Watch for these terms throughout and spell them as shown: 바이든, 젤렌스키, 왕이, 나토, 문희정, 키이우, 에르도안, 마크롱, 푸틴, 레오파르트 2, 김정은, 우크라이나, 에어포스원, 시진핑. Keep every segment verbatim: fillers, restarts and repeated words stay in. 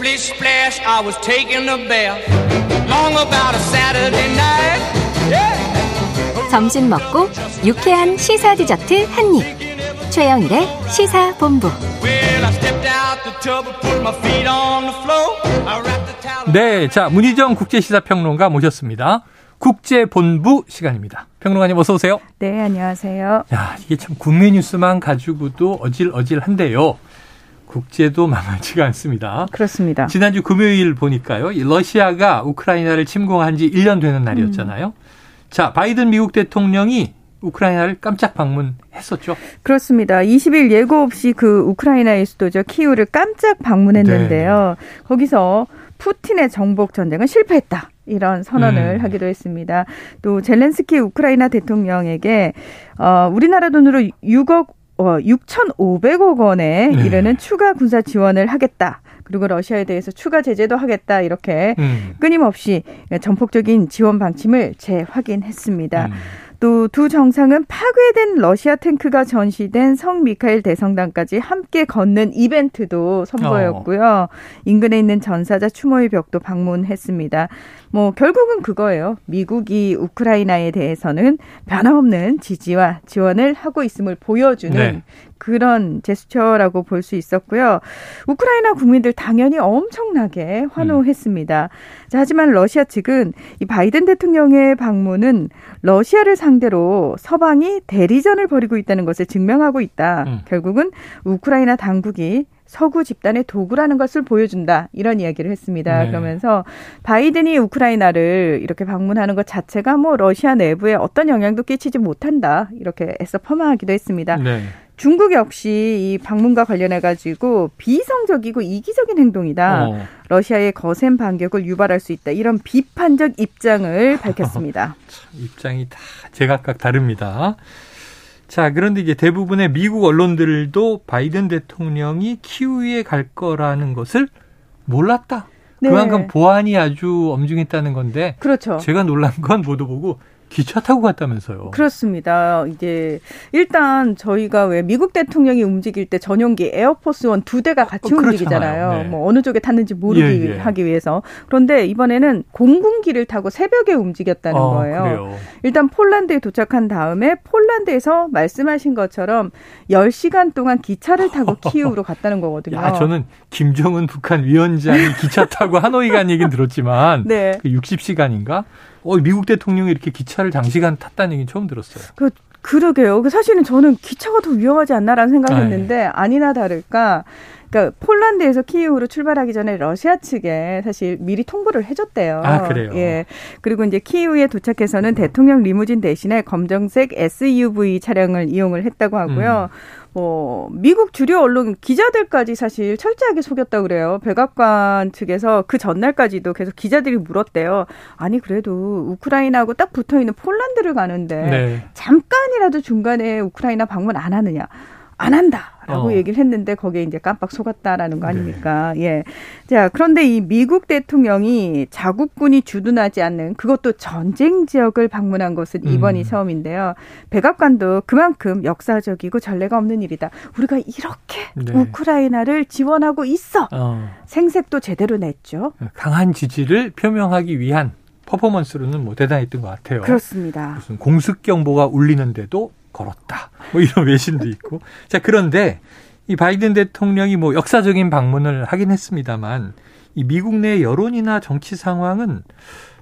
Splish splash, I was taking a bath. Long about a Saturday night. Yeah. 점심 먹고 유쾌한 시사 디저트 한 입. 최영일의 시사 본부. 네, 자 문희정 국제시사평론가 모셨습니다. 국제본부 시간입니다. 평론가님 어서 오세요. 네, 안녕하세요. 야, 이게 참 국내 뉴스만 가지고도 어질어질한데요. 국제도 만만치가 않습니다. 그렇습니다. 지난주 금요일 보니까요. 이 러시아가 우크라이나를 침공한 지 일 년 되는 날이었잖아요. 음. 자, 바이든 미국 대통령이 우크라이나를 깜짝 방문했었죠. 그렇습니다. 이십 일 예고 없이 그 우크라이나의 수도죠. 키이우를 깜짝 방문했는데요. 네. 거기서 푸틴의 정복 전쟁은 실패했다. 이런 선언을 음. 하기도 했습니다. 또 젤렌스키 우크라이나 대통령에게 어, 우리나라 돈으로 육억, 어, 육천오백억 원에 네. 이르는 추가 군사 지원을 하겠다. 그리고 러시아에 대해서 추가 제재도 하겠다. 이렇게 음. 끊임없이 전폭적인 지원 방침을 재확인했습니다. 음. 또 두 정상은 파괴된 러시아 탱크가 전시된 성 미카엘 대성당까지 함께 걷는 이벤트도 선보였고요. 어. 인근에 있는 전사자 추모의 벽도 방문했습니다. 뭐 결국은 그거예요. 미국이 우크라이나에 대해서는 변함없는 지지와 지원을 하고 있음을 보여주는 네. 그런 제스처라고 볼 수 있었고요. 우크라이나 국민들 당연히 엄청나게 환호했습니다. 음. 자, 하지만 러시아 측은 이 바이든 대통령의 방문은 러시아를 상대로 서방이 대리전을 벌이고 있다는 것을 증명하고 있다. 음. 결국은 우크라이나 당국이 서구 집단의 도구라는 것을 보여준다. 이런 이야기를 했습니다. 네. 그러면서 바이든이 우크라이나를 이렇게 방문하는 것 자체가 뭐 러시아 내부에 어떤 영향도 끼치지 못한다. 이렇게 애써 폄하하기도 했습니다. 네. 중국 역시 이 방문과 관련해가지고 비이성적이고 이기적인 행동이다. 어. 러시아의 거센 반격을 유발할 수 있다. 이런 비판적 입장을 밝혔습니다. 입장이 다 제각각 다릅니다. 자, 그런데 이제 대부분의 미국 언론들도 바이든 대통령이 키우에 갈 거라는 것을 몰랐다. 네. 그만큼 보안이 아주 엄중했다는 건데. 그렇죠. 제가 놀란 건 보도 보고. 기차 타고 갔다면서요. 그렇습니다. 이제 일단 저희가 왜 미국 대통령이 움직일 때 전용기 에어포스원 두 대가 같이 어, 움직이잖아요. 네. 뭐 어느 쪽에 탔는지 모르기 예, 예. 하기 위해서. 그런데 이번에는 공군기를 타고 새벽에 움직였다는 어, 거예요. 그래요. 일단 폴란드에 도착한 다음에 폴란드에서 말씀하신 것처럼 열 시간 동안 기차를 타고 키이우로 갔다는 거거든요. 야, 저는 김정은 북한 위원장이 기차 타고 하노이 간 얘기는 들었지만 네. 그 육십 시간인가? 어, 미국 대통령이 이렇게 기차를 장시간 탔다는 얘기는 처음 들었어요. 그, 그러게요. 사실은 저는 기차가 더 위험하지 않나라는 생각을 했는데 아, 예. 아니나 다를까. 그러니까 폴란드에서 키이우로 출발하기 전에 러시아 측에 사실 미리 통보를 해줬대요. 아, 그래요? 예. 그리고 이제 키이우에 도착해서는 대통령 리무진 대신에 검정색 에스유브이 차량을 이용을 했다고 하고요. 음. 뭐 미국 주류 언론 기자들까지 사실 철저하게 속였다고 그래요. 백악관 측에서 그 전날까지도 계속 기자들이 물었대요. 아니 그래도 우크라이나하고 딱 붙어있는 폴란드를 가는데 네. 잠깐이라도 중간에 우크라이나 방문 안 하느냐. 안 한다라고 어. 얘기를 했는데 거기에 이제 깜빡 속았다라는 거 아닙니까? 네. 예. 자, 그런데 이 미국 대통령이 자국군이 주둔하지 않는 그것도 전쟁 지역을 방문한 것은 이번이 음. 처음인데요. 백악관도 그만큼 역사적이고 전례가 없는 일이다. 우리가 이렇게 네. 우크라이나를 지원하고 있어. 어. 생색도 제대로 냈죠. 강한 지지를 표명하기 위한 퍼포먼스로는 뭐 대단했던 것 같아요. 그렇습니다. 무슨 공습 경보가 울리는데도 걸었다. 뭐 이런 외신도 있고. 자, 그런데 이 바이든 대통령이 뭐 역사적인 방문을 하긴 했습니다만 이 미국 내 여론이나 정치 상황은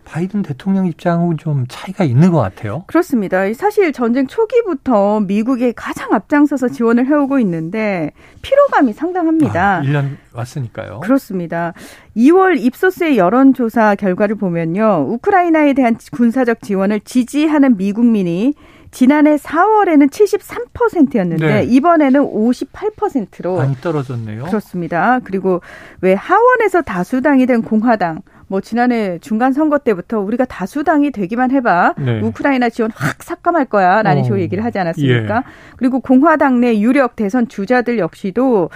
바이든 대통령 입장하고는 좀 차이가 있는 것 같아요. 그렇습니다. 사실 전쟁 초기부터 미국이 가장 앞장서서 지원을 해오고 있는데 피로감이 상당합니다. 아, 일 년 왔으니까요. 그렇습니다. 이월 입소스의 여론조사 결과를 보면요. 우크라이나에 대한 군사적 지원을 지지하는 미국민이 지난해 사월에는 칠십삼 퍼센트였는데 네. 이번에는 오십팔 퍼센트로 많이 떨어졌네요. 그렇습니다. 그리고 왜 하원에서 다수당이 된 공화당 뭐 지난해 중간 선거 때부터 우리가 다수당이 되기만 해봐 네. 우크라이나 지원 확 삭감할 거야 라는 어. 식으로 얘기를 하지 않았습니까? 예. 그리고 공화당 내 유력 대선 주자들 역시도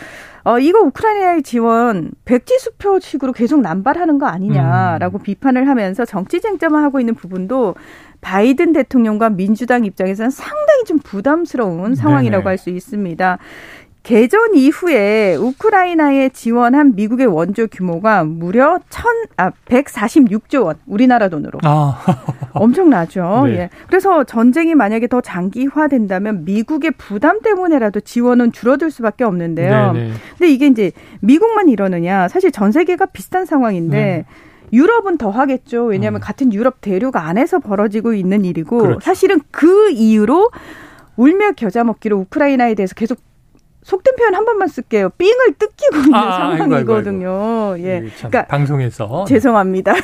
어, 이거 우크라이나의 지원 백지수표식으로 계속 남발하는 거 아니냐라고 음. 비판을 하면서 정치 쟁점화하고 있는 부분도 바이든 대통령과 민주당 입장에서는 상당히 좀 부담스러운 상황이라고 할 수 있습니다. 개전 이후에 우크라이나에 지원한 미국의 원조 규모가 무려 백사십육조 원, 우리나라 돈으로. 아. 엄청나죠. 네. 예. 그래서 전쟁이 만약에 더 장기화된다면 미국의 부담 때문에라도 지원은 줄어들 수밖에 없는데요. 네네. 근데 이게 이제 미국만 이러느냐. 사실 전 세계가 비슷한 상황인데 네. 유럽은 더 하겠죠. 왜냐하면 음. 같은 유럽 대륙 안에서 벌어지고 있는 일이고 그렇죠. 사실은 그 이유로 울며 겨자 먹기로 우크라이나에 대해서 계속 속된 표현 한 번만 쓸게요. 삥을 뜯기고 있는 아, 상황이거든요. 아이고, 아이고. 예, 네, 그러니까 방송에서 죄송합니다.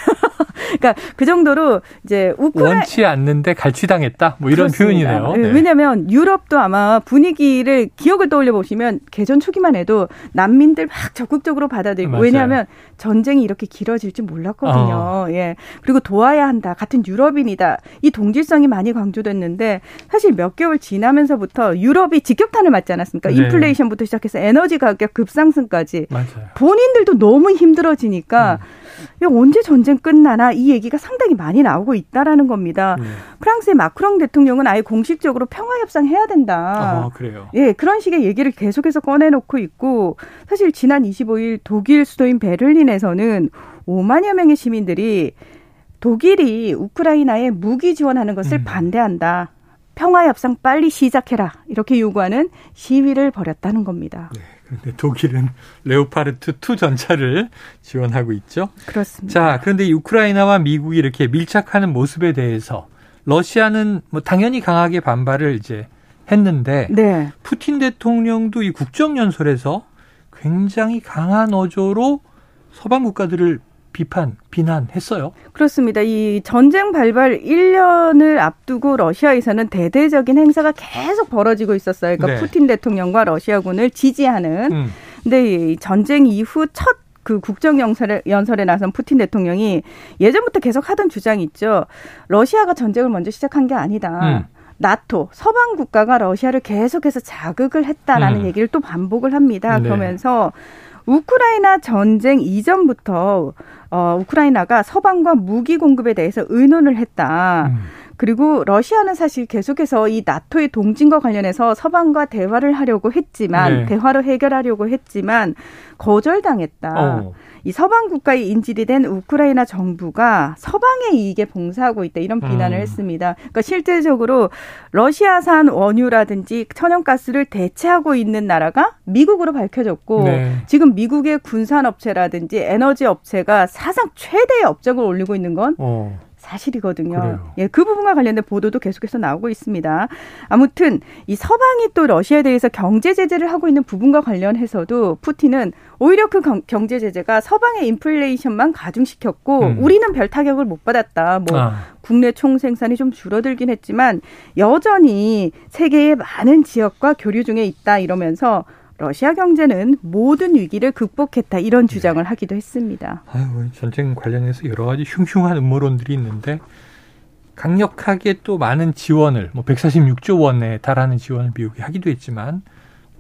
그러니까 그 정도로 이제 우크라 원치 않는데 갈취당했다. 뭐 이런 그렇습니다. 표현이네요. 네. 왜냐하면 유럽도 아마 분위기를 기억을 떠올려 보시면 개전 초기만 해도 난민들 막 적극적으로 받아들이고 맞아요. 왜냐하면 전쟁이 이렇게 길어질지 몰랐거든요. 어. 예, 그리고 도와야 한다. 같은 유럽인이다. 이 동질성이 많이 강조됐는데 사실 몇 개월 지나면서부터 유럽이 직격탄을 맞지 않았습니까? 네. 인플레 부터 시작해서 에너지 가격 급상승까지 맞아요. 본인들도 너무 힘들어지니까 음. 야, 언제 전쟁 끝나나 이 얘기가 상당히 많이 나오고 있다라는 겁니다. 음. 프랑스의 마크롱 대통령은 아예 공식적으로 평화협상해야 된다. 아, 그래요? 예, 그런 식의 얘기를 계속해서 꺼내놓고 있고 사실 지난 이십오일 독일 수도인 베를린에서는 오만여 명의 시민들이 독일이 우크라이나에 무기 지원하는 것을 음. 반대한다. 평화협상 빨리 시작해라 이렇게 요구하는 시위를 벌였다는 겁니다. 네, 그런데 독일은 레오파르트 투 전차를 지원하고 있죠. 그렇습니다. 자, 그런데 이 우크라이나와 미국이 이렇게 밀착하는 모습에 대해서 러시아는 뭐 당연히 강하게 반발을 이제 했는데 네. 푸틴 대통령도 이 국정연설에서 굉장히 강한 어조로 서방 국가들을 비판, 비난했어요. 그렇습니다. 이 전쟁 발발 일 년을 앞두고 러시아에서는 대대적인 행사가 계속 벌어지고 있었어요. 그러니까 네. 푸틴 대통령과 러시아군을 지지하는. 음. 근데 이 전쟁 이후 첫 그 국정연설에 연설에 나선 푸틴 대통령이 예전부터 계속 하던 주장이 있죠. 러시아가 전쟁을 먼저 시작한 게 아니다. 음. 나토, 서방 국가가 러시아를 계속해서 자극을 했다라는 음. 얘기를 또 반복을 합니다. 그러면서 네. 우크라이나 전쟁 이전부터 어, 우크라이나가 서방과 무기 공급에 대해서 의논을 했다. 음. 그리고 러시아는 사실 계속해서 이 나토의 동진과 관련해서 서방과 대화를 하려고 했지만 네. 대화로 해결하려고 했지만 거절당했다. 어. 이 서방 국가에 인질이 된 우크라이나 정부가 서방의 이익에 봉사하고 있다. 이런 비난을 음. 했습니다. 그러니까 실질적으로 러시아산 원유라든지 천연가스를 대체하고 있는 나라가 미국으로 밝혀졌고 네. 지금 미국의 군산업체라든지 에너지업체가 사상 최대의 업적을 올리고 있는 건 어. 사실이거든요. 그래요. 예, 그 부분과 관련된 보도도 계속해서 나오고 있습니다. 아무튼 이 서방이 또 러시아에 대해서 경제 제재를 하고 있는 부분과 관련해서도 푸틴은 오히려 그 경제 제재가 서방의 인플레이션만 가중시켰고 음. 우리는 별 타격을 못 받았다. 뭐 아. 국내 총생산이 좀 줄어들긴 했지만 여전히 세계의 많은 지역과 교류 중에 있다 이러면서 러시아 경제는 모든 위기를 극복했다 이런 주장을 네. 하기도 했습니다. 아유, 전쟁 관련해서 여러 가지 흉흉한 음모론들이 있는데 강력하게 또 많은 지원을 뭐 백사십육조 원에 달하는 지원을 미국이 하기도 했지만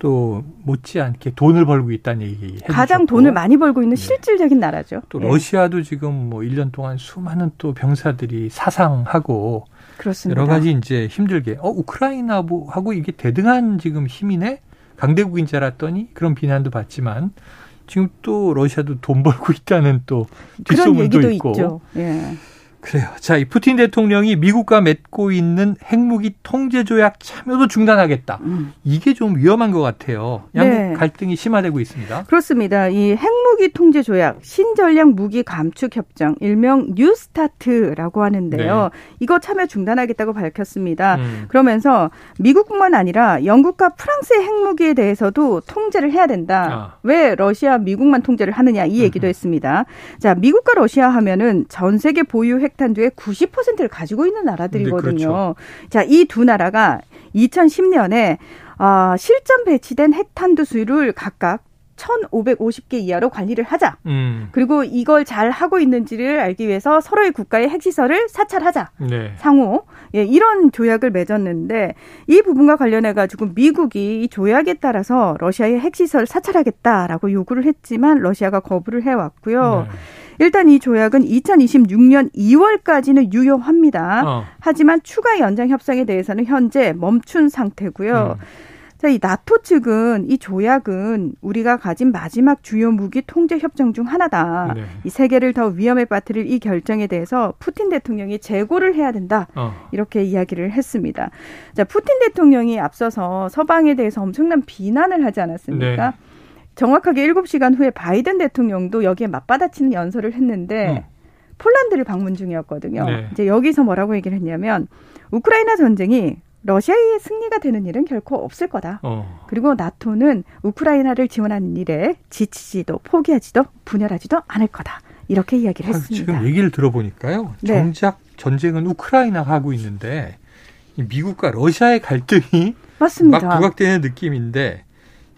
또 못지않게 돈을 벌고 있다는 얘기 가장 해주셨고. 돈을 많이 벌고 있는 네. 실질적인 나라죠. 또 네. 러시아도 지금 뭐 일 년 동안 수많은 또 병사들이 사상하고 그렇습니다. 여러 가지 이제 힘들게 어 우크라이나하고 이게 대등한 지금 힘이네. 강대국인 줄 알았더니 그런 비난도 받지만 지금 또 러시아도 돈 벌고 있다는 또 뒷소문도 그런 얘기도 있고. 있죠. 예. 그래요. 자, 이 푸틴 대통령이 미국과 맺고 있는 핵무기 통제 조약 참여도 중단하겠다. 음. 이게 좀 위험한 것 같아요. 양국 네. 갈등이 심화되고 있습니다. 그렇습니다. 이 핵무기 통제 조약, 신전략 무기 감축 협정, 일명 뉴스타트라고 하는데요. 네. 이거 참여 중단하겠다고 밝혔습니다. 음. 그러면서 미국뿐만 아니라 영국과 프랑스의 핵무기에 대해서도 통제를 해야 된다. 아. 왜 러시아, 미국만 통제를 하느냐 이 얘기도 음흠. 했습니다. 자, 미국과 러시아 하면은 전 세계 보유 핵 탄두의 구십 퍼센트를 가지고 있는 나라들이거든요. 네, 그렇죠. 자, 이 두 나라가 이천십년에 어, 실전 배치된 핵탄두 수를 각각 천오백오십 개 이하로 관리를 하자. 음. 그리고 이걸 잘 하고 있는지를 알기 위해서 서로의 국가의 핵시설을 사찰하자. 네. 상호. 예, 이런 조약을 맺었는데 이 부분과 관련해가지고 미국이 이 조약에 따라서 러시아의 핵시설 사찰하겠다라고 요구를 했지만 러시아가 거부를 해왔고요. 네. 일단 이 조약은 이천이십육년 이월까지는 유효합니다. 어. 하지만 추가 연장 협상에 대해서는 현재 멈춘 상태고요. 음. 자, 이 나토 측은 이 조약은 우리가 가진 마지막 주요 무기 통제 협정 중 하나다. 네. 이 세계를 더 위험에 빠뜨릴 이 결정에 대해서 푸틴 대통령이 재고를 해야 된다. 어. 이렇게 이야기를 했습니다. 자, 푸틴 대통령이 앞서서 서방에 대해서 엄청난 비난을 하지 않았습니까? 네. 정확하게 일곱 시간 후에 바이든 대통령도 여기에 맞받아치는 연설을 했는데 어. 폴란드를 방문 중이었거든요. 네. 이제 여기서 뭐라고 얘기를 했냐면 우크라이나 전쟁이 러시아의 승리가 되는 일은 결코 없을 거다. 어. 그리고 나토는 우크라이나를 지원하는 일에 지치지도 포기하지도 분열하지도 않을 거다. 이렇게 이야기를 아, 했습니다. 지금 얘기를 들어보니까요. 네. 정작 전쟁은 우크라이나가 하고 있는데 미국과 러시아의 갈등이 맞습니다. 막 부각되는 느낌인데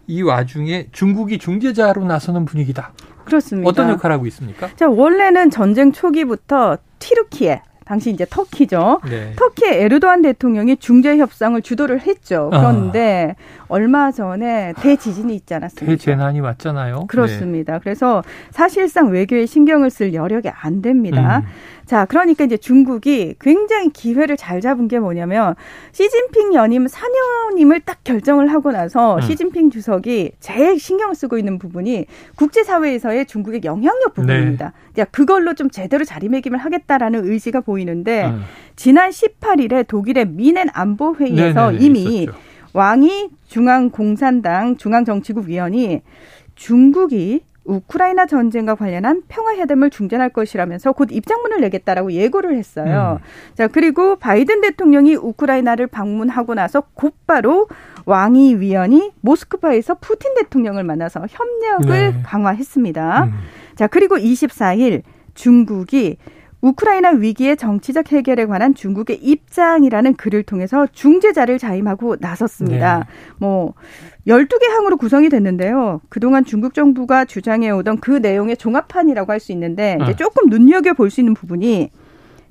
이 와중에 중국이 중재자로 나서는 분위기다. 그렇습니다. 어떤 역할을 하고 있습니까? 자, 원래는 전쟁 초기부터 튀르키예, 당시 이제 터키죠. 네. 터키의 에르도안 대통령이 중재 협상을 주도를 했죠. 그런데 아. 얼마 전에 대지진이 있지 않았습니까? 대재난이 왔잖아요. 그렇습니다. 네. 그래서 사실상 외교에 신경을 쓸 여력이 안 됩니다. 음. 자, 그러니까 이제 중국이 굉장히 기회를 잘 잡은 게 뭐냐면 시진핑 연임 사 년임을 딱 결정을 하고 나서 음. 시진핑 주석이 제일 신경 쓰고 있는 부분이 국제사회에서의 중국의 영향력 부분입니다. 네. 그걸로 좀 제대로 자리매김을 하겠다라는 의지가 보이는데 음. 지난 십팔 일에 독일의 미넨 안보회의에서 네네네, 이미 있었죠. 왕이 중앙공산당 중앙정치국 위원이 중국이 우크라이나 전쟁과 관련한 평화회담을 중단할 것이라면서 곧 입장문을 내겠다라고 예고를 했어요. 음. 자, 그리고 바이든 대통령이 우크라이나를 방문하고 나서 곧바로 왕이 위원이 모스크바에서 푸틴 대통령을 만나서 협력을 네. 강화했습니다. 음. 자, 그리고 이십사 일 중국이 우크라이나 위기의 정치적 해결에 관한 중국의 입장이라는 글을 통해서 중재자를 자임하고 나섰습니다. 네. 뭐 열두 개 항으로 구성이 됐는데요. 그동안 중국 정부가 주장해오던 그 내용의 종합판이라고 할 수 있는데 이제 조금 눈여겨볼 수 있는 부분이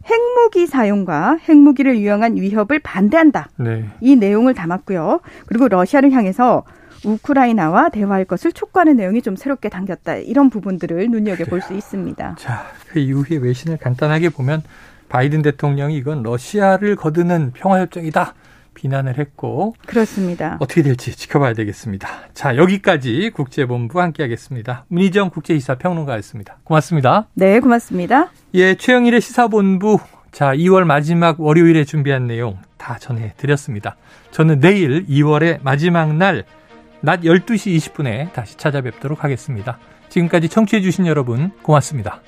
핵무기 사용과 핵무기를 유용한 위협을 반대한다. 네. 이 내용을 담았고요. 그리고 러시아를 향해서 우크라이나와 대화할 것을 촉구하는 내용이 좀 새롭게 담겼다. 이런 부분들을 눈여겨볼 그래요. 수 있습니다. 자, 그 이후의 외신을 간단하게 보면 바이든 대통령이 이건 러시아를 거드는 평화협정이다. 비난을 했고. 그렇습니다. 어떻게 될지 지켜봐야 되겠습니다. 자, 여기까지 국제본부 함께하겠습니다. 문희정 국제시사평론가였습니다. 고맙습니다. 네, 고맙습니다. 예, 최영일의 시사본부. 자, 이월 마지막 월요일에 준비한 내용 다 전해드렸습니다. 저는 내일 이월의 마지막 날 낮 열두 시 이십 분에 다시 찾아뵙도록 하겠습니다. 지금까지 청취해주신 여러분 고맙습니다.